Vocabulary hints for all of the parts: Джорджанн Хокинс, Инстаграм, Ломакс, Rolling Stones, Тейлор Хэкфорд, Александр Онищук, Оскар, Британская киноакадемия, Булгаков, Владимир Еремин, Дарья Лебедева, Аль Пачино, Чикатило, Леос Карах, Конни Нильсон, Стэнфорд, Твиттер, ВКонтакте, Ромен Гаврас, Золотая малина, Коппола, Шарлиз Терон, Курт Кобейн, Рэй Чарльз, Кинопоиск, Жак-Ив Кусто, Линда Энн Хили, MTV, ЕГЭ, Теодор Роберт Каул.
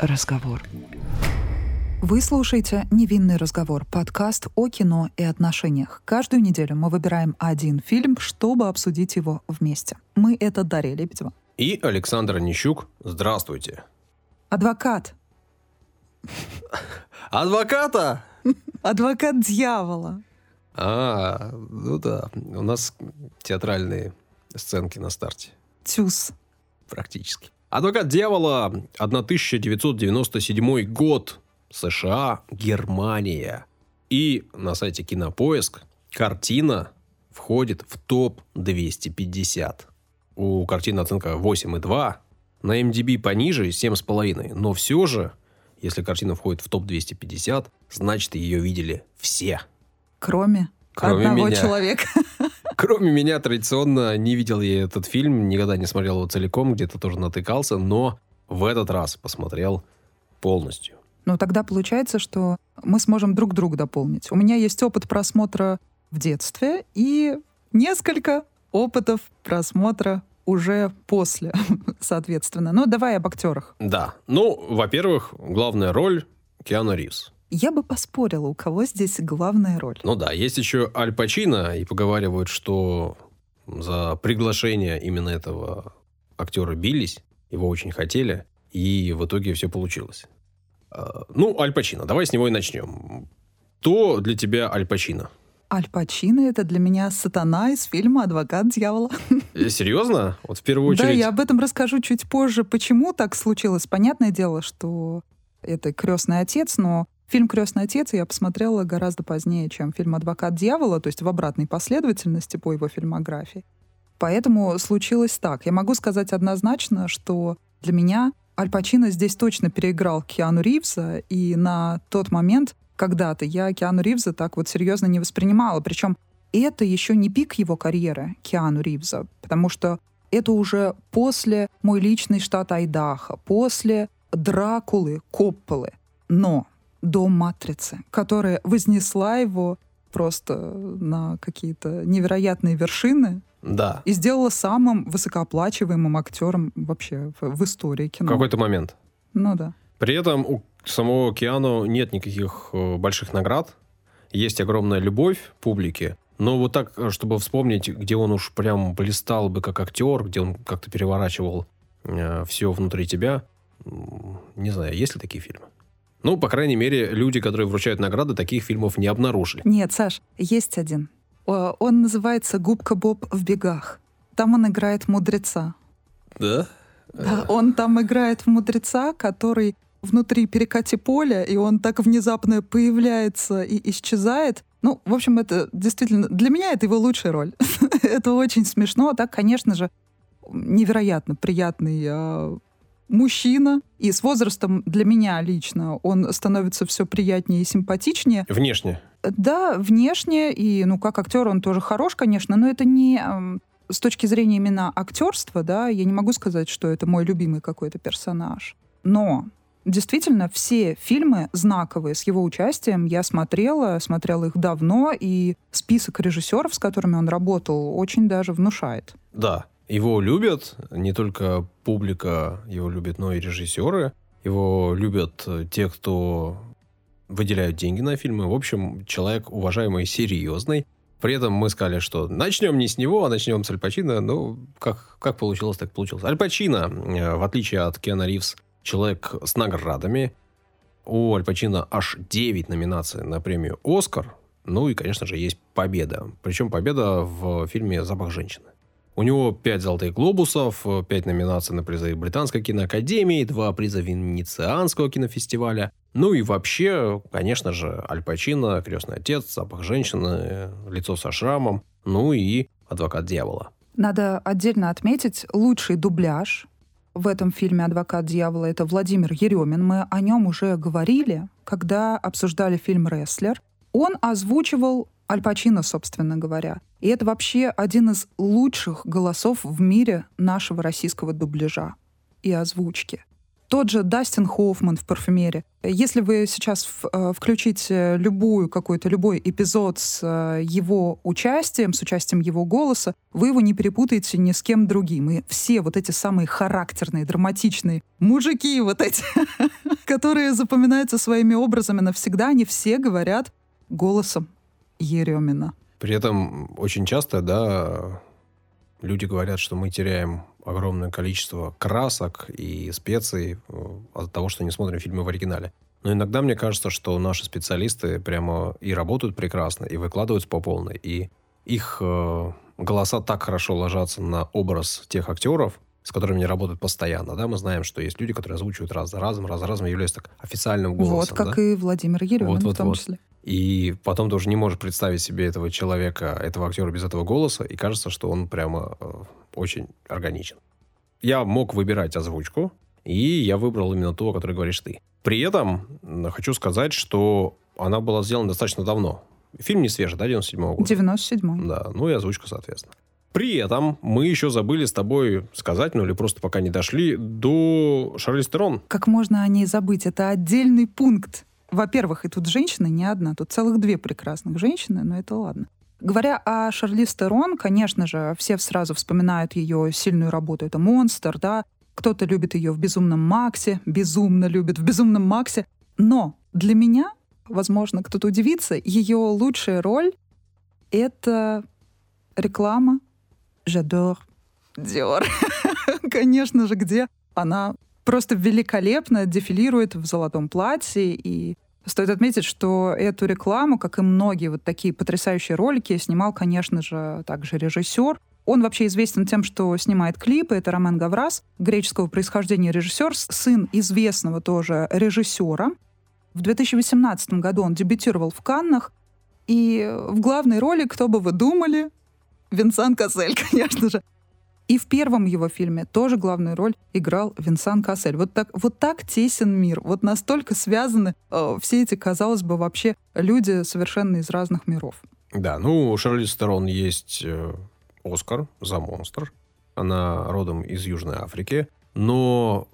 разговор. Вы слушаете «Невинный разговор» — подкаст о кино и отношениях. Каждую неделю мы выбираем один фильм, чтобы обсудить его вместе. Мы — это Дарья Лебедева. И Александр Онищук. Здравствуйте. Адвокат. Адвоката? Адвокат дьявола. Ну да. У нас театральные сценки на старте. Тюз. Практически. «Адвокат дьявола», 1997 год. США, Германия. И на сайте Кинопоиск картина входит в топ-250. У картины оценка 8,2. На MTV пониже, 7,5. Но все же, если картина входит в топ-250, значит, ее видели все. Кроме одного меня. Человека. Кроме меня, традиционно не видел я этот фильм, никогда не смотрел его целиком, где-то тоже натыкался, но в этот раз посмотрел полностью. Ну, тогда получается, что мы сможем друг друга дополнить. У меня есть опыт просмотра в детстве и несколько опытов просмотра уже после, соответственно. Ну, давай об актерах. Да. Ну, во-первых, главная роль Киану Ривз. Я бы поспорила, у кого здесь главная роль. Ну да, есть еще Аль Пачино, и поговаривают, что за приглашение именно этого актера бились, его очень хотели, и в итоге все получилось. Ну, Аль Пачино, давай с него и начнем. Кто для тебя Аль Пачино? Аль Пачино — это для меня сатана из фильма «Адвокат дьявола». Серьезно? Вот в первую очередь... Да, я об этом расскажу чуть позже, почему так случилось. Понятное дело, что это «Крестный отец», но... Фильм «Крестный отец» я посмотрела гораздо позднее, чем фильм «Адвокат дьявола», то есть в обратной последовательности по его фильмографии. Поэтому случилось так. Я могу сказать однозначно, что для меня Аль Пачино здесь точно переиграл Киану Ривза, и на тот момент когда-то я Киану Ривза так вот серьезно не воспринимала. Причем это еще не пик его карьеры, Киану Ривза, потому что это уже после «Мой личный штат Айдахо», после «Дракулы», «Копполы». Но до «Матрицы», которая вознесла его просто на какие-то невероятные вершины, да, и сделала самым высокооплачиваемым актером вообще в истории кино. В какой-то момент. Ну да. При этом у самого Киану нет никаких больших наград, есть огромная любовь публики, но вот так, чтобы вспомнить, где он уж прям блистал бы как актер, где он как-то переворачивал все внутри тебя, не знаю, есть ли такие фильмы? Ну, по крайней мере, люди, которые вручают награды, таких фильмов не обнаружили. Нет, Саш, есть один. Он называется «Губка Боб в бегах». Там он играет мудреца. Да? Да, он там играет мудреца, который внутри перекати поля, и он так внезапно появляется и исчезает. Ну, в общем, это действительно... Для меня это его лучшая роль. Это очень смешно. А так, конечно же, невероятно приятный... мужчина, и с возрастом для меня лично он становится все приятнее и симпатичнее. Внешне? Да, внешне, и, ну, как актер он тоже хорош, конечно, но это не... С точки зрения именно актерства, да, я не могу сказать, что это мой любимый какой-то персонаж. Но действительно все фильмы знаковые с его участием я смотрела их давно, и список режиссеров, с которыми он работал, очень даже внушает. Да. Его любят, не только публика его любит, но и режиссеры. Его любят те, кто выделяют деньги на фильмы. В общем, человек уважаемый и серьезный. При этом мы сказали, что начнем не с него, а начнем с Аль Пачино. Ну, как получилось, так получилось. Аль Пачино, в отличие от Киану Ривз, человек с наградами. У Аль Пачино аж 9 номинаций на премию «Оскар». Ну и, конечно же, есть победа. Причем победа в фильме «Запах женщины». У него 5 «Золотых глобусов», 5 номинаций на призы Британской киноакадемии, 2 приза Венецианского кинофестиваля. Ну и вообще, конечно же, Аль Пачино, «Крестный отец», «Запах женщины», «Лицо со шрамом», ну и «Адвокат дьявола». Надо отдельно отметить лучший дубляж в этом фильме «Адвокат дьявола» — это Владимир Еремин. Мы о нем уже говорили, когда обсуждали фильм «Рестлер». Он озвучивал Аль Пачино, собственно говоря. И это вообще один из лучших голосов в мире нашего российского дубляжа и озвучки. Тот же Дастин Хоффман в «Парфюмере». Если вы сейчас включите любой эпизод с его участием, его голоса, вы его не перепутаете ни с кем другим. И все вот эти самые характерные, драматичные мужики вот эти, которые запоминаются своими образами навсегда, они все говорят голосом Еремина. При этом очень часто, да, люди говорят, что мы теряем огромное количество красок и специй от того, что не смотрим фильмы в оригинале. Но иногда мне кажется, что наши специалисты прямо и работают прекрасно, и выкладываются по полной, и их голоса так хорошо ложатся на образ тех актеров, с которыми они работают постоянно, да, мы знаем, что есть люди, которые озвучивают раз за разом, являются так официальным голосом. Вот как да? И Владимир Еремин в том числе. И потом ты уже не можешь представить себе этого человека, этого актера без этого голоса, и кажется, что он прямо очень органичен. Я мог выбирать озвучку, и я выбрал именно ту, о которой говоришь ты. При этом хочу сказать, что она была сделана достаточно давно. Фильм не свежий, да, 97-го года? 97-й. Да, ну и озвучка, соответственно. При этом мы еще забыли с тобой сказать, ну или просто пока не дошли, до Шарлиз Терон. Как можно о ней забыть? Это отдельный пункт. Во-первых, и тут женщина не одна, тут целых две прекрасных женщины, но это ладно. Говоря о Шарлиз Терон, конечно же, все сразу вспоминают ее сильную работу. Это «Монстр», да? Кто-то любит ее в «Безумном Максе», безумно любит в «Безумном Максе». Но для меня, возможно, кто-то удивится, ее лучшая роль — это реклама «J'adore Dior». Конечно же, где она просто великолепно дефилирует в золотом платье. И стоит отметить, что эту рекламу, как и многие вот такие потрясающие ролики, снимал, конечно же, также режиссер. Он вообще известен тем, что снимает клипы. Это Ромен Гаврас, греческого происхождения режиссер, сын известного тоже режиссера. В 2018 году он дебютировал в Каннах. И в главной роли, кто бы вы думали, Венсан Кассель, конечно же. И в первом его фильме тоже главную роль играл Венсан Кассель. Вот так тесен мир, вот настолько связаны все эти, казалось бы, вообще люди совершенно из разных миров. Да, ну у Шарлиз Терон есть «Оскар» за «Монстр». Она родом из Южной Африки, но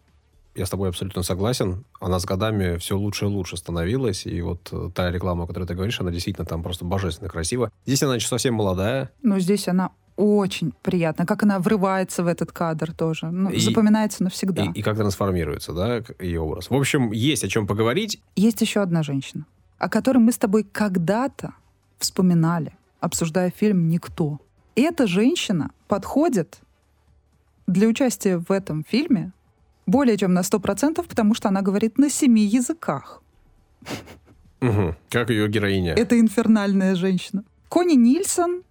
я с тобой абсолютно согласен, она с годами все лучше и лучше становилась, и вот та реклама, о которой ты говоришь, она действительно там просто божественно красива. Здесь она еще совсем молодая. Но здесь она очень приятно, как она врывается в этот кадр тоже. Ну, запоминается навсегда. И как трансформируется, да, ее образ. В общем, есть о чем поговорить. Есть еще одна женщина, о которой мы с тобой когда-то вспоминали, обсуждая фильм «Никто». И эта женщина подходит для участия в этом фильме более чем на 100%, потому что она говорит на 7 языках. Как ее героиня. Это инфернальная женщина. Конни Нильсон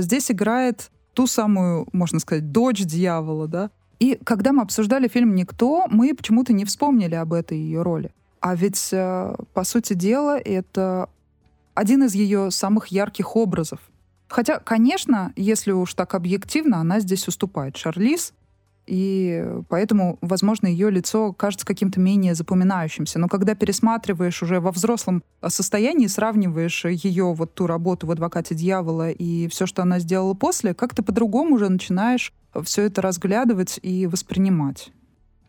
здесь играет ту самую, можно сказать, дочь дьявола, да? И когда мы обсуждали фильм «Никто», мы почему-то не вспомнили об этой ее роли. А ведь, по сути дела, это один из ее самых ярких образов. Хотя, конечно, если уж так объективно, она здесь уступает Шарлиз, и поэтому, возможно, ее лицо кажется каким-то менее запоминающимся. Но когда пересматриваешь уже во взрослом состоянии, сравниваешь ее вот ту работу в «Адвокате дьявола» и все, что она сделала после, как-то по-другому уже начинаешь все это разглядывать и воспринимать.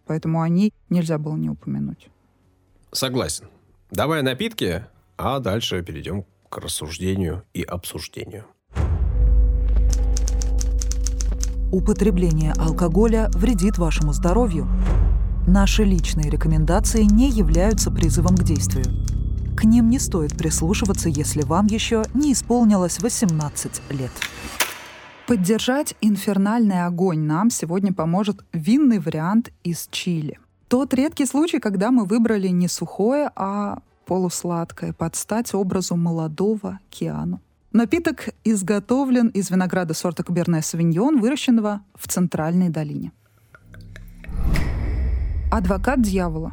Поэтому о ней нельзя было не упомянуть. Согласен. Давай напитки, а дальше перейдем к рассуждению и обсуждению. Употребление алкоголя вредит вашему здоровью. Наши личные рекомендации не являются призывом к действию. К ним не стоит прислушиваться, если вам еще не исполнилось 18 лет. Поддержать инфернальный огонь нам сегодня поможет винный вариант из Чили. Тот редкий случай, когда мы выбрали не сухое, а полусладкое под стать образу молодого Киану. Напиток изготовлен из винограда сорта Каберне Совиньон, выращенного в Центральной долине. «Адвокат дьявола.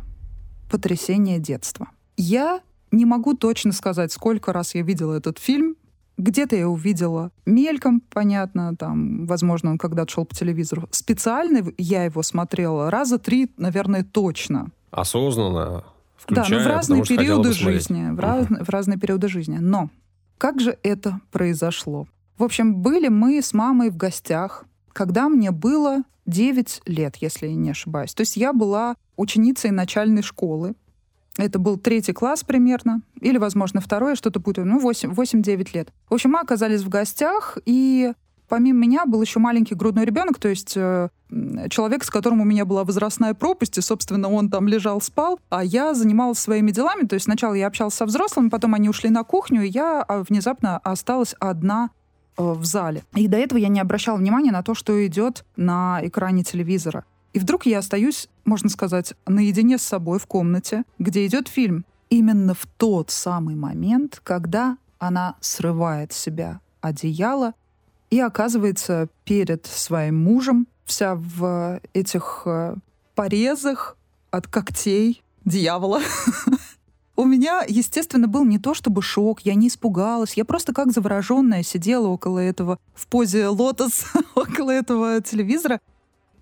Потрясение детства». Я не могу точно сказать, сколько раз я видела этот фильм. Где-то я увидела мельком, понятно, там, возможно, он когда-то шел по телевизору. Специально я его смотрела раза 3, наверное, точно. Осознанно, включая, да, но в разные периоды жизни. В разные периоды жизни. Но как же это произошло? В общем, были мы с мамой в гостях, когда мне было 9 лет, если не ошибаюсь. То есть я была ученицей начальной школы. Это был 3-й класс примерно, или, возможно, 2-й, что-то путаю, 8-9 лет. В общем, мы оказались в гостях, и помимо меня был еще маленький грудной ребенок, то есть человек, с которым у меня была возрастная пропасть, и, собственно, он там лежал, спал, а я занималась своими делами. То есть сначала я общалась со взрослыми, потом они ушли на кухню, и я внезапно осталась одна в зале. И до этого я не обращала внимания на то, что идет на экране телевизора. И вдруг я остаюсь, можно сказать, наедине с собой в комнате, где идет фильм. Именно в тот самый момент, когда она срывает с себя одеяло и оказывается перед своим мужем, вся в этих порезах от когтей дьявола. У меня, естественно, был не то чтобы шок, я не испугалась, я просто как завороженная сидела около этого, в позе лотос, около этого телевизора.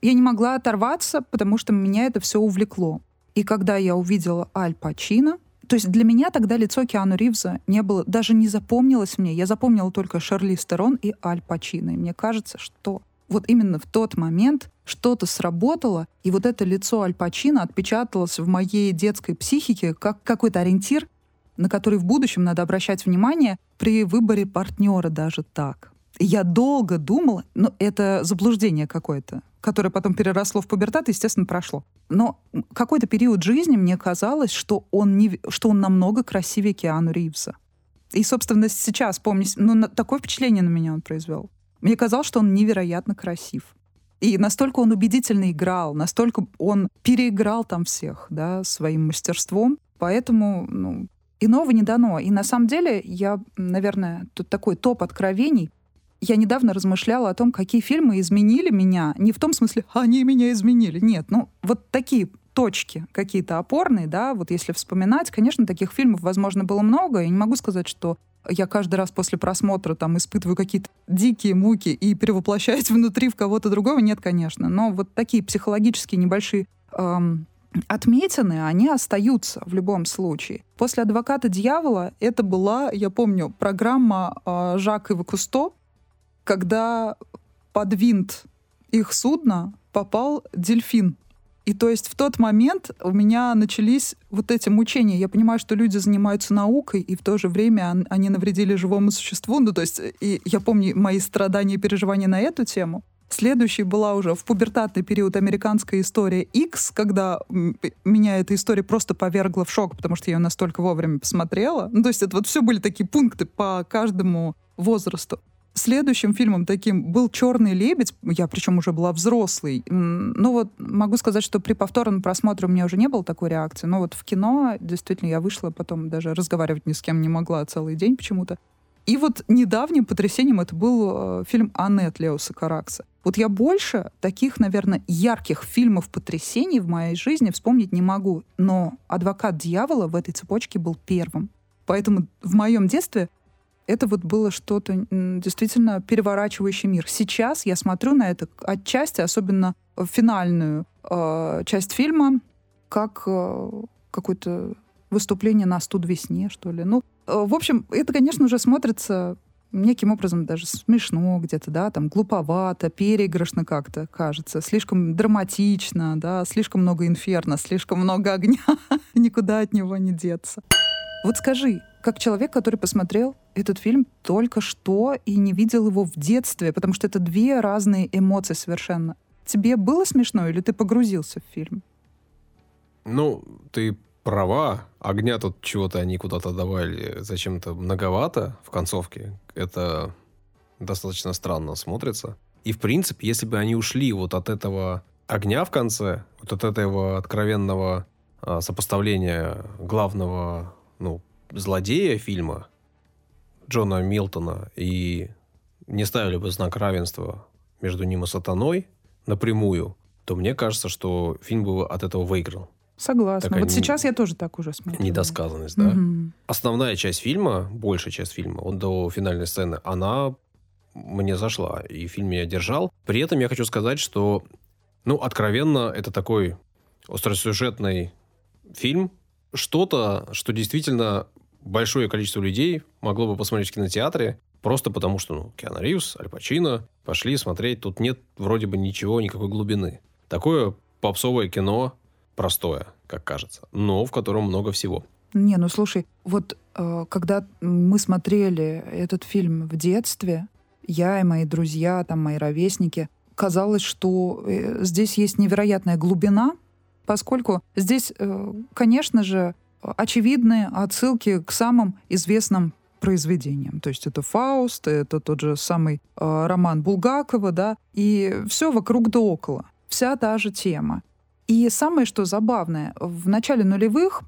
Я не могла оторваться, потому что меня это все увлекло. И когда я увидела Аль Пачино, то есть для меня тогда лицо Киану Ривза не было, даже не запомнилось мне, я запомнила только Шарлиз Терон и Аль Пачино. И мне кажется, что вот именно в тот момент что-то сработало, и вот это лицо Аль Пачино отпечаталось в моей детской психике как какой-то ориентир, на который в будущем надо обращать внимание при выборе партнера даже так. Я долго думала, но это заблуждение какое-то, которое потом переросло в пубертат и, естественно, прошло. Но какой-то период жизни мне казалось, что он намного красивее Киану Ривза. И, собственно, сейчас, помню, такое впечатление на меня он произвел. Мне казалось, что он невероятно красив. И настолько он убедительно играл, настолько он переиграл там всех, да, своим мастерством. Поэтому, иного не дано. И на самом деле я, наверное, тут такой топ откровений. Я недавно размышляла о том, какие фильмы изменили меня. Не в том смысле, они меня изменили. Нет, вот такие точки какие-то опорные, да, вот если вспоминать, конечно, таких фильмов, возможно, было много. Я не могу сказать, что я каждый раз после просмотра там испытываю какие-то дикие муки и перевоплощаюсь внутри в кого-то другого. Нет, конечно. Но вот такие психологические небольшие отметины, они остаются в любом случае. После «Адвоката дьявола» это была, я помню, программа Жака-Ива Кусто, когда под винт их судна попал дельфин. И то есть в тот момент у меня начались вот эти мучения. Я понимаю, что люди занимаются наукой, и в то же время они навредили живому существу. То есть и я помню мои страдания и переживания на эту тему. Следующей была уже в пубертатный период американская история X, когда меня эта история просто повергла в шок, потому что я ее настолько вовремя посмотрела. То есть это вот все были такие пункты по каждому возрасту. Следующим фильмом таким был «Черный лебедь». Я, причем, уже была взрослой. Могу сказать, что при повторном просмотре у меня уже не было такой реакции. Но вот в кино, действительно, я вышла, потом даже разговаривать ни с кем не могла целый день почему-то. И вот недавним потрясением это был фильм «Аннет» Леоса Каракса. Вот я больше таких, наверное, ярких фильмов потрясений в моей жизни вспомнить не могу. Но «Адвокат дьявола» в этой цепочке был первым. Поэтому в моем детстве это вот было что-то действительно переворачивающее мир. Сейчас я смотрю на это отчасти, особенно финальную часть фильма, как какое-то выступление на студ весне, что ли. В общем, это, конечно, уже смотрится неким образом даже смешно где-то, да, там глуповато, переигрышно как-то кажется, слишком драматично, да, слишком много инферно, слишком много огня, никуда от него не деться. Вот скажи, как человек, который посмотрел этот фильм только что и не видел его в детстве, потому что это две разные эмоции совершенно. Тебе было смешно или ты погрузился в фильм? Ты права. Огня тут чего-то они куда-то добавили зачем-то многовато в концовке. Это достаточно странно смотрится. И, в принципе, если бы они ушли вот от этого огня в конце, вот от этого откровенного сопоставления главного злодея фильма Джона Милтона и не ставили бы знак равенства между ним и сатаной напрямую, то мне кажется, что фильм бы от этого выиграл. Согласна. Такая сейчас я тоже так уже смотрю. Недосказанность, да. Угу. Основная часть фильма, большая часть фильма, вот до финальной сцены, она мне зашла, и фильм меня держал. При этом я хочу сказать, что, откровенно, это такой остросюжетный фильм, что действительно большое количество людей могло бы посмотреть в кинотеатре, Просто потому, что Киану Ривз, Аль Пачино, пошли смотреть. Тут нет вроде бы ничего, никакой глубины. Такое попсовое кино простое, как кажется, но в котором много всего. Не, слушай, когда мы смотрели этот фильм в детстве, я и мои друзья, мои ровесники, казалось, что здесь есть невероятная глубина, поскольку здесь, конечно же, очевидные отсылки к самым известным произведениям. То есть это «Фауст», это тот же самый роман Булгакова, да, и все вокруг да около. Вся та же тема. И самое, что забавное, в начале нулевых,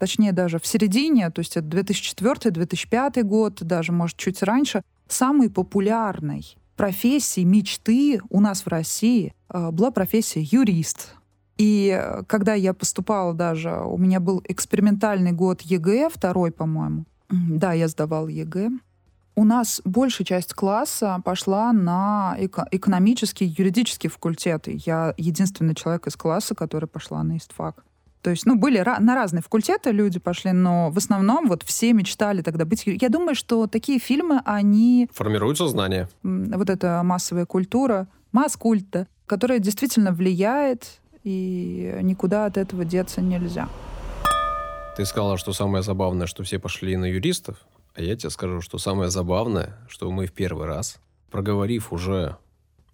точнее даже в середине, то есть это 2004-2005 год, даже, может, чуть раньше, самой популярной профессией мечты у нас в России была профессия юрист. И когда я поступала даже, у меня был экспериментальный год ЕГЭ, второй, по-моему. Да, я сдавала ЕГЭ. У нас большая часть класса пошла на экономический, юридический факультет. Я единственный человек из класса, который пошла на истфак. То есть, были на разные факультеты люди пошли, но в основном все мечтали тогда быть... Я думаю, что такие фильмы, они... Формируют сознание. Вот эта массовая культура, масс-культа, которая действительно влияет, и никуда от этого деться нельзя. Ты сказала, что самое забавное, что все пошли на юристов. А я тебе скажу, что самое забавное, что мы в первый раз, проговорив уже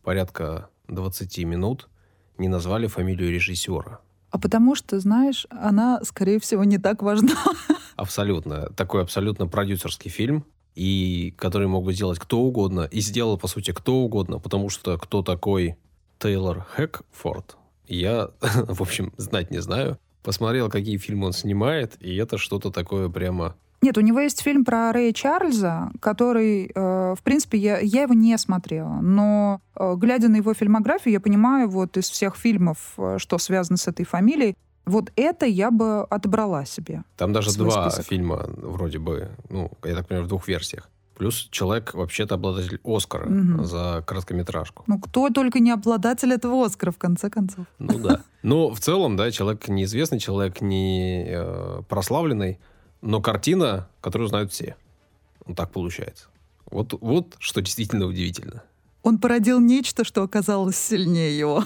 порядка 20 минут, не назвали фамилию режиссера. А потому что, знаешь, она, скорее всего, не так важна. Абсолютно. Такой абсолютно продюсерский фильм, и который мог бы сделать кто угодно, и сделал, по сути, кто угодно, потому что кто такой Тейлор Хэкфорд, я, в общем, знать не знаю. Посмотрел, какие фильмы он снимает, и это что-то такое прямо... Нет, у него есть фильм про Рэя Чарльза, который, в принципе, я его не смотрела. Но, глядя на его фильмографию, я понимаю, из всех фильмов, что связано с этой фамилией, это я бы отобрала себе. Там даже два фильма, вроде бы, я так понимаю, в двух версиях. Плюс человек, вообще-то, обладатель Оскара за короткометражку. Кто только не обладатель этого Оскара, в конце концов. Да. В целом, да, человек неизвестный, человек не прославленный, но картина, которую знают все. Так получается. Вот что действительно удивительно. Он породил нечто, что оказалось сильнее его.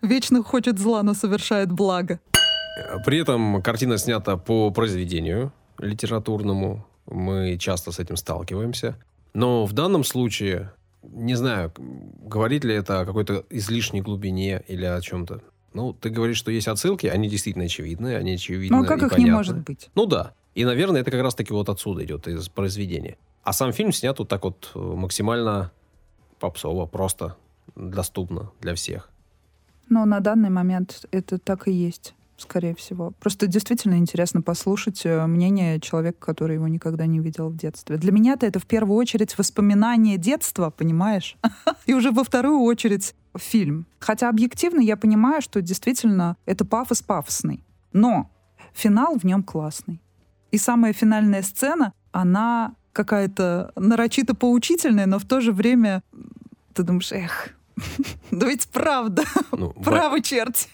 Вечно хочет зла, но совершает благо. При этом картина снята по произведению литературному. Мы часто с этим сталкиваемся. Но в данном случае, не знаю, говорит ли это о какой-то излишней глубине или о чем-то. Ты говоришь, что есть отсылки, они действительно очевидны, они очевидны и понятны. А как их не может быть? Да. И, наверное, это как раз-таки отсюда идет, из произведения. А сам фильм снят так максимально попсово, просто доступно для всех. На данный момент это так и есть, скорее всего. Просто действительно интересно послушать мнение человека, который его никогда не видел в детстве. Для меня-то это в первую очередь воспоминания детства, понимаешь? И уже во вторую очередь фильм. Хотя объективно я понимаю, что действительно это пафос пафосный. Но финал в нем классный. И самая финальная сцена, она какая-то нарочито поучительная, но в то же время ты думаешь, да ведь правда. Право, черти.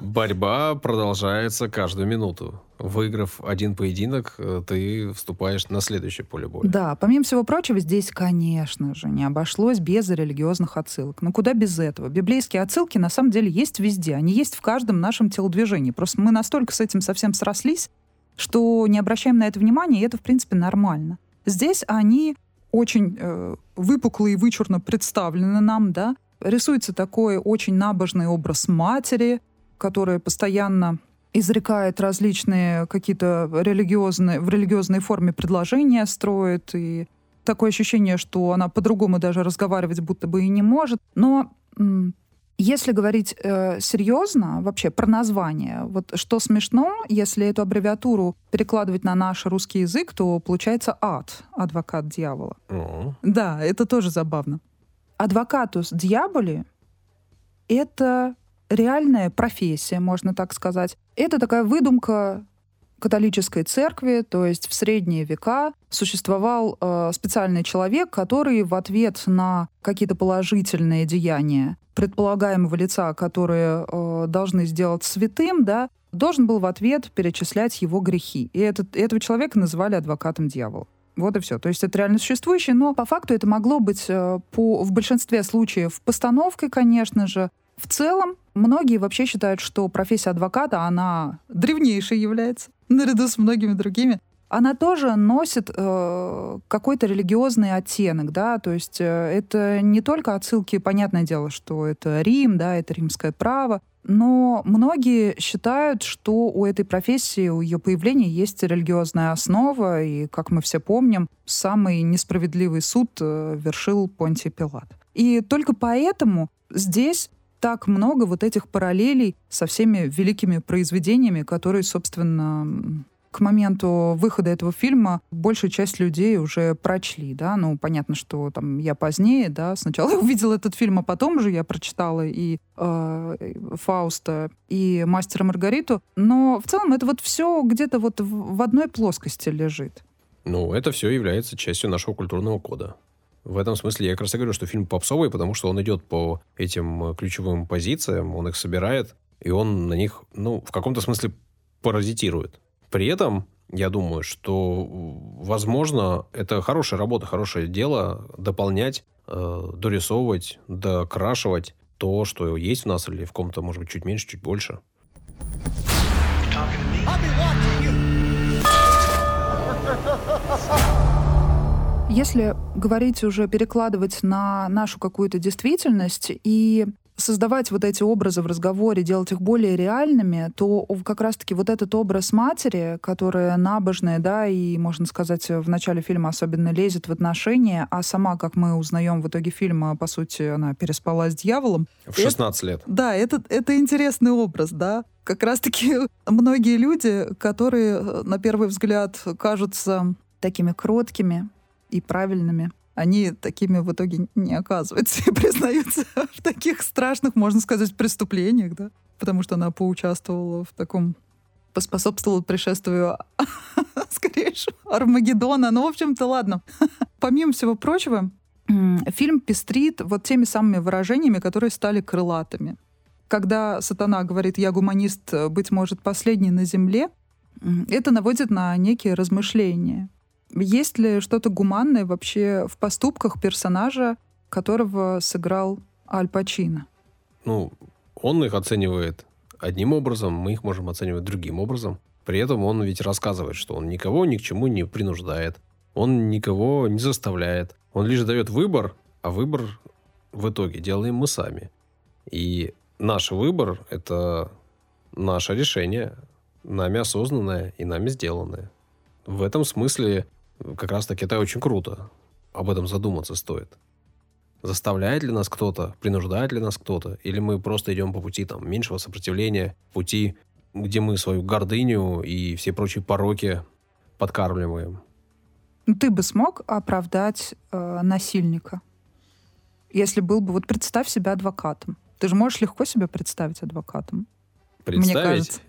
Борьба продолжается каждую минуту. Выиграв один поединок, ты вступаешь на следующее поле боя. Да, помимо всего прочего, здесь, конечно же, не обошлось без религиозных отсылок. Куда без этого? Библейские отсылки, на самом деле, есть везде. Они есть в каждом нашем телодвижении. Просто мы настолько с этим совсем срослись, что не обращаем на это внимания, и это, в принципе, нормально. Здесь они очень выпукло и вычурно представлены нам, да. Рисуется такой очень набожный образ матери, которая постоянно изрекает различные какие-то в религиозной форме предложения строит. И такое ощущение, что она по-другому даже разговаривать будто бы и не может. Но если говорить серьезно вообще про название, что смешно, если эту аббревиатуру перекладывать на наш русский язык, то получается ад, адвокат дьявола. Mm-hmm. Да, это тоже забавно. Адвокатус дьяволи — это... реальная профессия, можно так сказать. Это такая выдумка католической церкви, то есть в средние века существовал специальный человек, который в ответ на какие-то положительные деяния предполагаемого лица, которые должны сделать святым, да, должен был в ответ перечислять его грехи. И этого человека называли адвокатом дьявола. Вот и все. То есть это реально существующее, но по факту это могло быть в большинстве случаев постановкой, конечно же. В целом, многие вообще считают, что профессия адвоката, она древнейшей является, наряду с многими другими. Она тоже носит какой-то религиозный оттенок, да, то есть это не только отсылки, понятное дело, что это Рим, да, это римское право, но многие считают, что у этой профессии, у ее появления есть религиозная основа, и, как мы все помним, самый несправедливый суд вершил Понтий Пилат. И только поэтому здесь так много вот этих параллелей со всеми великими произведениями, которые, собственно... К моменту выхода этого фильма большая часть людей уже прочли, да, ну, понятно, что там я позднее, да, сначала я увидела этот фильм, а потом уже я прочитала и «Фауста», и «Мастера Маргариту», но в целом это вот все где-то вот в одной плоскости лежит. Ну, это все является частью нашего культурного кода. В этом смысле я как раз и говорю, что фильм попсовый, потому что он идет по этим ключевым позициям, он их собирает, и он на них, ну, в каком-то смысле паразитирует. При этом, я думаю, что, возможно, это хорошая работа, хорошее дело дополнять, дорисовывать, докрашивать то, что есть у нас, или в каком-то, может быть, чуть меньше, чуть больше. Если говорить уже, перекладывать на нашу какую-то действительность и... создавать вот эти образы в разговоре, делать их более реальными, то как раз-таки вот этот образ матери, которая набожная, да, и, можно сказать, в начале фильма особенно лезет в отношения, а сама, как мы узнаем в итоге фильма, по сути, она переспала с дьяволом. В 16 лет. Да, это интересный образ, да. Как раз-таки многие люди, которые, на первый взгляд, кажутся такими кроткими и правильными, они такими в итоге не оказываются и признаются в таких страшных, можно сказать, преступлениях, да? Потому что она поучаствовала в таком... поспособствовала пришествию скорейшего Армагеддона. Ну, в общем-то, ладно. Помимо всего прочего, фильм пестрит вот теми самыми выражениями, которые стали крылатыми. Когда сатана говорит «я гуманист, быть может, последний на земле», это наводит на некие размышления. Есть ли что-то гуманное вообще в поступках персонажа, которого сыграл Аль Пачино? Ну, он их оценивает одним образом, мы их можем оценивать другим образом. При этом он ведь рассказывает, что он никого ни к чему не принуждает, он никого не заставляет. Он лишь дает выбор, а выбор в итоге делаем мы сами. И наш выбор — это наше решение, нами осознанное и нами сделанное. В этом смысле... как раз-таки это очень круто. Об этом задуматься стоит. Заставляет ли нас кто-то, принуждает ли нас кто-то, или мы просто идем по пути там, меньшего сопротивления, пути, где мы свою гордыню и все прочие пороки подкармливаем. Ты бы смог оправдать насильника? Если был бы... Вот представь себя адвокатом. Ты же можешь легко себя представить адвокатом. Представить?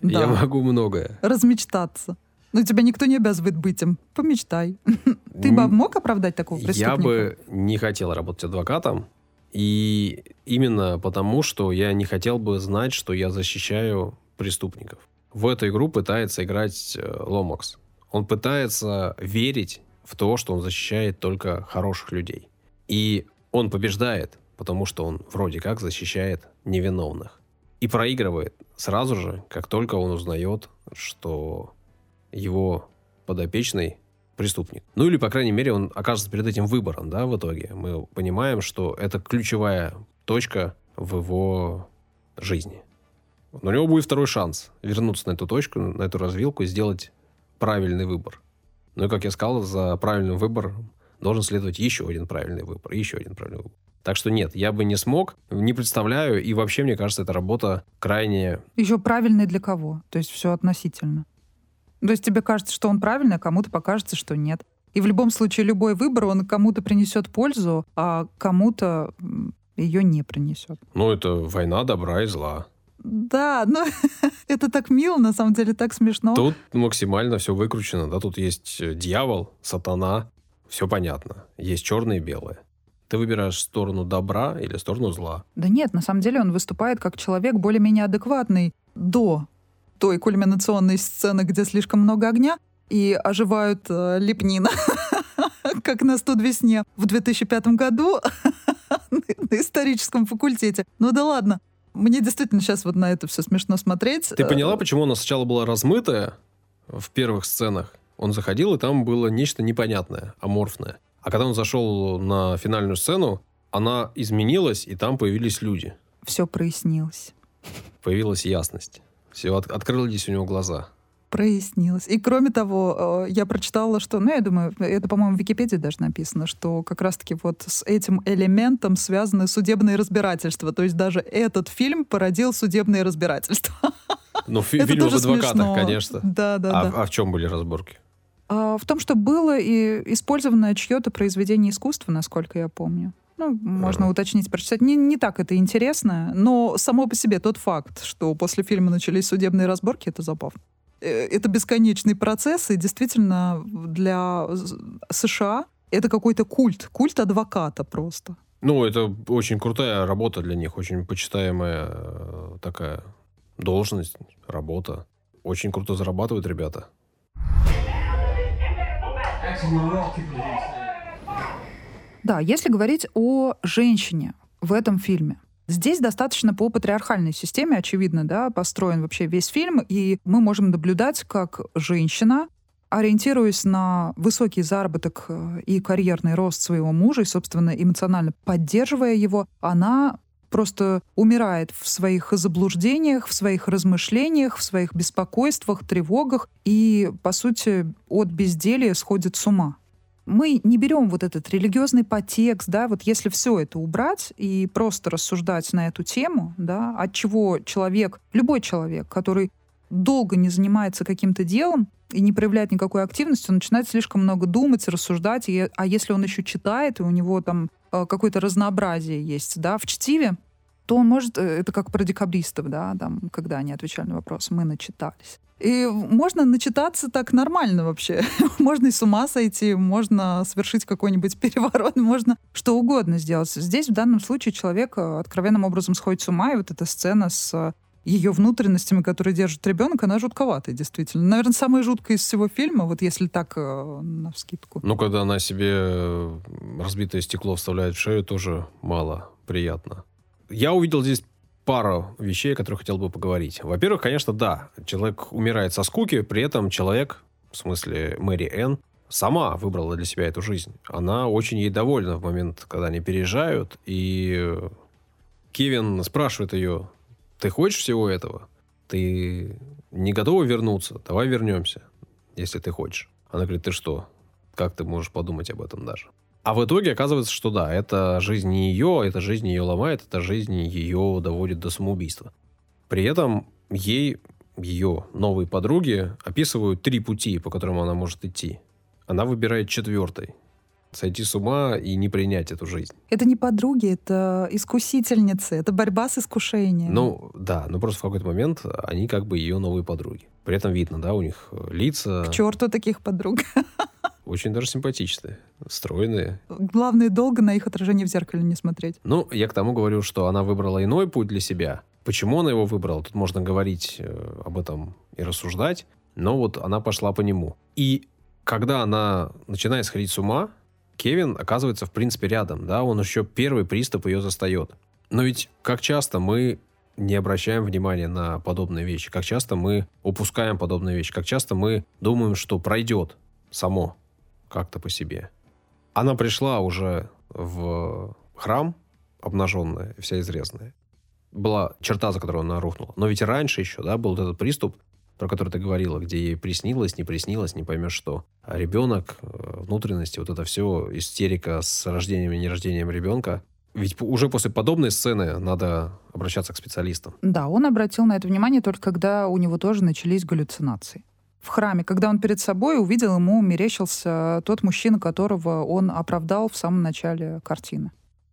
Мне кажется, да. Я могу многое. Размечтаться. Но тебя никто не обязывает быть им. Помечтай. Ты бы мог оправдать такого преступника? Я бы не хотел работать адвокатом. И именно потому, что я не хотел бы знать, что я защищаю преступников. В эту игру пытается играть Ломакс. Он пытается верить в то, что он защищает только хороших людей. И он побеждает, потому что он вроде как защищает невиновных. И проигрывает сразу же, как только он узнает, что... его подопечный преступник. Ну или, по крайней мере, он окажется перед этим выбором, да, в итоге. Мы понимаем, что это ключевая точка в его жизни. Но у него будет второй шанс вернуться на эту точку, на эту развилку и сделать правильный выбор. Ну и, как я сказал, за правильным выбором должен следовать еще один правильный выбор, еще один правильный выбор. Так что нет, я бы не смог, не представляю, и вообще, мне кажется, эта работа крайне... Еще правильный для кого? То есть все относительно. То есть тебе кажется, что он правильный, а кому-то покажется, что нет. И в любом случае любой выбор, он кому-то принесет пользу, а кому-то ее не принесет. Ну, это война добра и зла. Да, но это так мило, на самом деле, так смешно. Тут максимально все выкручено, да, тут есть дьявол, сатана, все понятно. Есть черное и белое. Ты выбираешь сторону добра или сторону зла. Да нет, на самом деле он выступает как человек более-менее адекватный до... той кульминационной сцены, где слишком много огня, и оживают лепнина. как нас тут весне в 2005 году на историческом факультете. Ну да ладно. Мне действительно сейчас вот на это все смешно смотреть. Ты поняла, почему она сначала была размытая в первых сценах? Он заходил, и там было нечто непонятное, аморфное. А когда он зашел на финальную сцену, она изменилась, и там появились люди. Все прояснилось. Появилась ясность. Все, открылись у него глаза. Прояснилось. И кроме того, я прочитала, что, ну, я думаю, это, по-моему, в Википедии даже написано, что как раз-таки вот с этим элементом связаны судебные разбирательства. То есть даже этот фильм породил судебные разбирательства. Ну, фильм об адвокатах, конечно. Да. А в чем были разборки? В том, что было и использовано чье-то произведение искусства, насколько я помню. Ну, можно уточнить, прочитать. Не так это интересно, но само по себе тот факт, что после фильма начались судебные разборки, это забавно. Это бесконечный процесс, и действительно для США это какой-то культ адвоката просто. Ну, это очень крутая работа для них, очень почитаемая такая должность, работа. Очень круто зарабатывают ребята. Да, если говорить о женщине в этом фильме, здесь достаточно по патриархальной системе, очевидно, да, построен вообще весь фильм, и мы можем наблюдать, как женщина, ориентируясь на высокий заработок и карьерный рост своего мужа, и, собственно, эмоционально поддерживая его, она просто умирает в своих заблуждениях, в своих размышлениях, в своих беспокойствах, тревогах, и, по сути, от безделья сходит с ума. Мы не берем вот этот религиозный подтекст, да, вот если все это убрать и просто рассуждать на эту тему, да, от чего человек, любой человек, который долго не занимается каким-то делом и не проявляет никакой активности, он начинает слишком много думать, рассуждать, а если он еще читает, и у него там какое-то разнообразие есть, да, в чтиве, то он может, это как про декабристов, да, там, когда они отвечали на вопрос, мы начитались. И можно начитаться так нормально вообще. Можно и с ума сойти, можно совершить какой-нибудь переворот, можно что угодно сделать. Здесь в данном случае человек откровенным образом сходит с ума, и вот эта сцена с ее внутренностями, которые держит ребенок, она жутковатая, действительно. Наверное, самая жуткая из всего фильма, вот если так навскидку. Ну, когда она себе разбитое стекло вставляет в шею, тоже мало приятно. Я увидел здесь пару вещей, о которых хотел бы поговорить. Во-первых, конечно, да, человек умирает со скуки, при этом человек, в смысле Мэри Энн, сама выбрала для себя эту жизнь. Она очень ей довольна в момент, когда они переезжают, и Кевин спрашивает ее, ты хочешь всего этого? Ты не готова вернуться? Давай вернемся, если ты хочешь. Она говорит, ты что? Как ты можешь подумать об этом даже? А в итоге оказывается, что да, это жизнь не ее, это жизнь ее ломает, это жизнь ее доводит до самоубийства. При этом ей, ее новые подруги описывают 3 пути, по которым она может идти. Она выбирает 4-й. Сойти с ума и не принять эту жизнь. Это не подруги, это искусительницы, это борьба с искушением. Ну, да, но просто в какой-то момент они как бы ее новые подруги. При этом видно, да, у них лица... К черту таких подруг. Очень даже симпатичные, стройные. Главное, долго на их отражение в зеркале не смотреть. Ну, я к тому говорю, что она выбрала иной путь для себя. Почему она его выбрала? Тут можно говорить об этом и рассуждать. Но вот она пошла по нему. И когда она начинает сходить с ума, Кевин оказывается, в принципе, рядом. Да? Он еще первый приступ ее застает. Но ведь как часто мы не обращаем внимания на подобные вещи? Как часто мы упускаем подобные вещи? Как часто мы думаем, что пройдет само? Как-то по себе. Она пришла уже в храм, обнаженная, вся изрезанная. Была черта, за которую она рухнула. Но ведь раньше еще, да, был вот этот приступ, про который ты говорила, где ей приснилось, не поймешь что. А ребенок, внутренности, вот это все, истерика с рождением и нерождением ребенка. Ведь уже после подобной сцены надо обращаться к специалистам. Да, он обратил на это внимание только когда у него тоже начались галлюцинации. В храме, когда он перед собой увидел, ему мерещился тот мужчина, которого он оправдал в самом начале картины.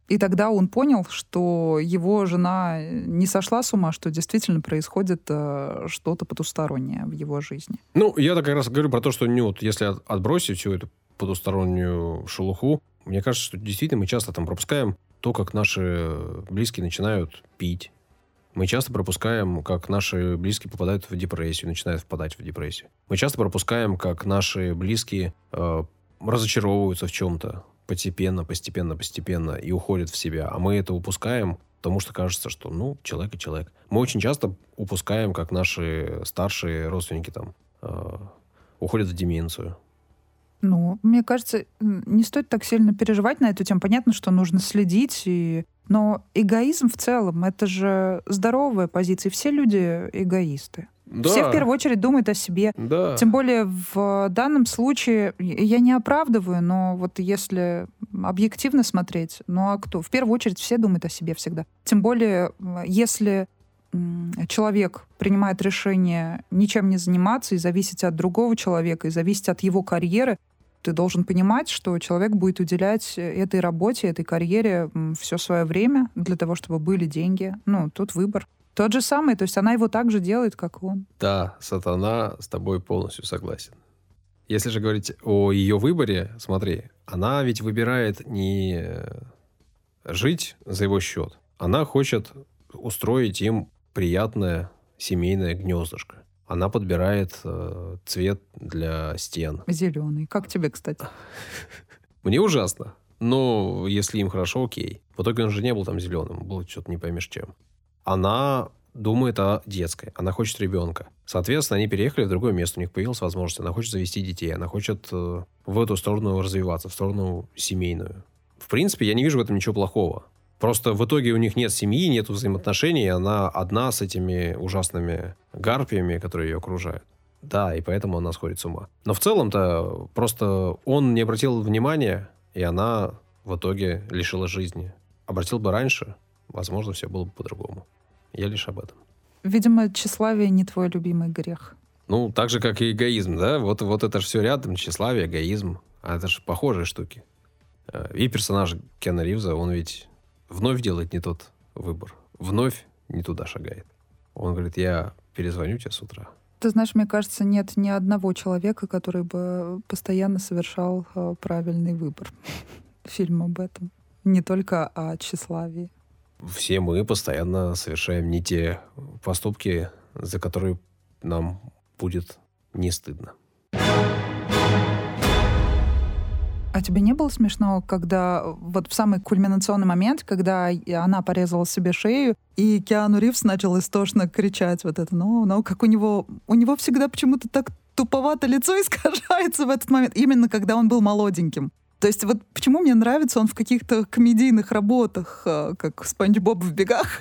И тогда он понял, что его жена не сошла с ума, что действительно происходит что-то потустороннее в его жизни. Ну, я так как раз говорю про то, что вот, если отбросить всю эту потустороннюю шелуху, мне кажется, что действительно мы часто там пропускаем то, как наши близкие начинают пить. Мы часто пропускаем, как наши близкие попадают в депрессию, начинают впадать в депрессию. Мы часто пропускаем, как наши близкие разочаровываются в чем-то постепенно и уходят в себя. А мы это упускаем, потому что кажется, что, ну, человек и человек. Мы очень часто упускаем, как наши старшие родственники там уходят в деменцию. Ну, мне кажется, не стоит так сильно переживать на эту тему. Понятно, что нужно следить. Но эгоизм в целом, это же здоровая позиция. Все люди эгоисты. Да. Все в первую очередь думают о себе. Да. Тем более в данном случае, я не оправдываю, но вот если объективно смотреть, ну а кто? В первую очередь все думают о себе всегда. Тем более, если человек принимает решение ничем не заниматься и зависеть от другого человека, и зависеть от его карьеры, ты должен понимать, что человек будет уделять этой работе, этой карьере все свое время для того, чтобы были деньги. Ну, тут выбор. Тот же самый, то есть она его так же делает, как он. Да, сатана с тобой полностью согласен. Если же говорить о ее выборе, смотри, она ведь выбирает не жить за его счет. Она хочет устроить им приятное семейное гнездышко. Она подбирает цвет для стен. Зеленый. Как тебе, кстати? Мне ужасно. Но если им хорошо, окей. В итоге он же не был там зеленым. Был что-то не поймешь чем. Она думает о детской. Она хочет ребенка. Соответственно, они переехали в другое место. У них появилась возможность. Она хочет завести детей. Она хочет в эту сторону развиваться. В сторону семейную. В принципе, я не вижу в этом ничего плохого. Просто в итоге у них нет семьи, нет взаимоотношений, и она одна с этими ужасными гарпиями, которые ее окружают. Да, и поэтому она сходит с ума. Но в целом-то просто он не обратил внимания, и она в итоге лишилась жизни. Обратил бы раньше, возможно, все было бы по-другому. Я лишь об этом. Видимо, тщеславие не твой любимый грех. Ну, так же, как и эгоизм, да? Вот это же все рядом, тщеславие, эгоизм. А это же похожие штуки. И персонаж Киану Ривза, он ведь... вновь делает не тот выбор. Вновь не туда шагает. Он говорит, я перезвоню тебе с утра. Ты знаешь, мне кажется, нет ни одного человека, который бы постоянно совершал правильный выбор. Фильм об этом. Не только о тщеславии. Все мы постоянно совершаем не те поступки, за которые нам будет не стыдно. А тебе не было смешно, когда вот в самый кульминационный момент, когда она порезала себе шею, и Киану Ривз начал истошно кричать вот это, ну, как у него всегда почему-то так туповато лицо искажается в этот момент, именно когда он был молоденьким. То есть вот почему мне нравится он в каких-то комедийных работах, как «Спанч Боб в бегах»,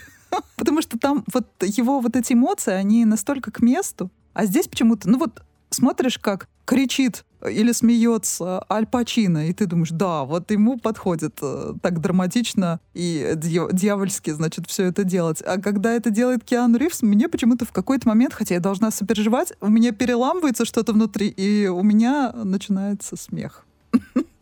потому что там вот его вот эти эмоции, они настолько к месту, а здесь почему-то, ну вот смотришь, как кричит или смеется Аль Пачино, и ты думаешь, да, вот ему подходит так драматично и дьявольски, значит, все это делать. А когда это делает Киану Ривз, мне почему-то в какой-то момент, хотя я должна сопереживать, у меня переламывается что-то внутри, и у меня начинается смех.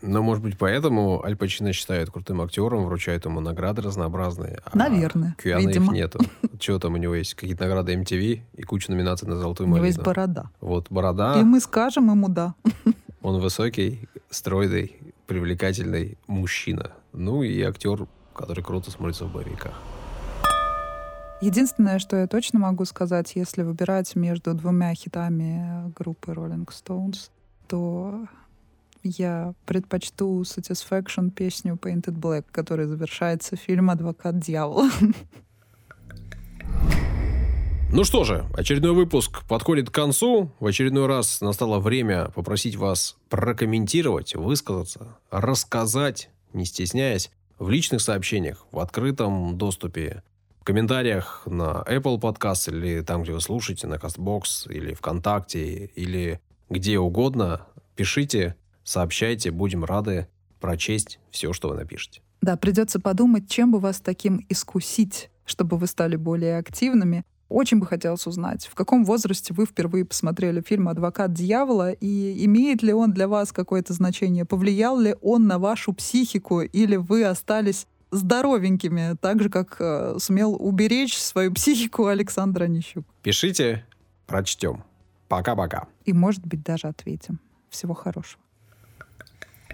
Но, может быть, поэтому Аль Пачино считают крутым актером, вручают ему награды разнообразные. Наверное, Киану их нету. Чего там у него есть? Какие-то награды MTV и куча номинаций на «Золотую малину». У него есть борода. Вот, борода. И мы скажем ему «да». Он высокий, стройный, привлекательный мужчина. Ну и актер, который круто смотрится в боевиках. Единственное, что я точно могу сказать, если выбирать между двумя хитами группы Rolling Stones, то... я предпочту Satisfaction песню Painted Black, которой завершается фильм «Адвокат дьявола». Ну что же, очередной выпуск подходит к концу. В очередной раз настало время попросить вас прокомментировать, высказаться, рассказать, не стесняясь, в личных сообщениях, в открытом доступе, в комментариях на Apple Podcast или там, где вы слушаете, на CastBox или ВКонтакте, или где угодно. Пишите, сообщайте, будем рады прочесть все, что вы напишете. Да, придется подумать, чем бы вас таким искусить, чтобы вы стали более активными. Очень бы хотелось узнать, в каком возрасте вы впервые посмотрели фильм «Адвокат дьявола», и имеет ли он для вас какое-то значение, повлиял ли он на вашу психику, или вы остались здоровенькими, так же, как сумел уберечь свою психику Александр Онищук. Пишите, прочтем. Пока-пока. И, может быть, даже ответим. Всего хорошего.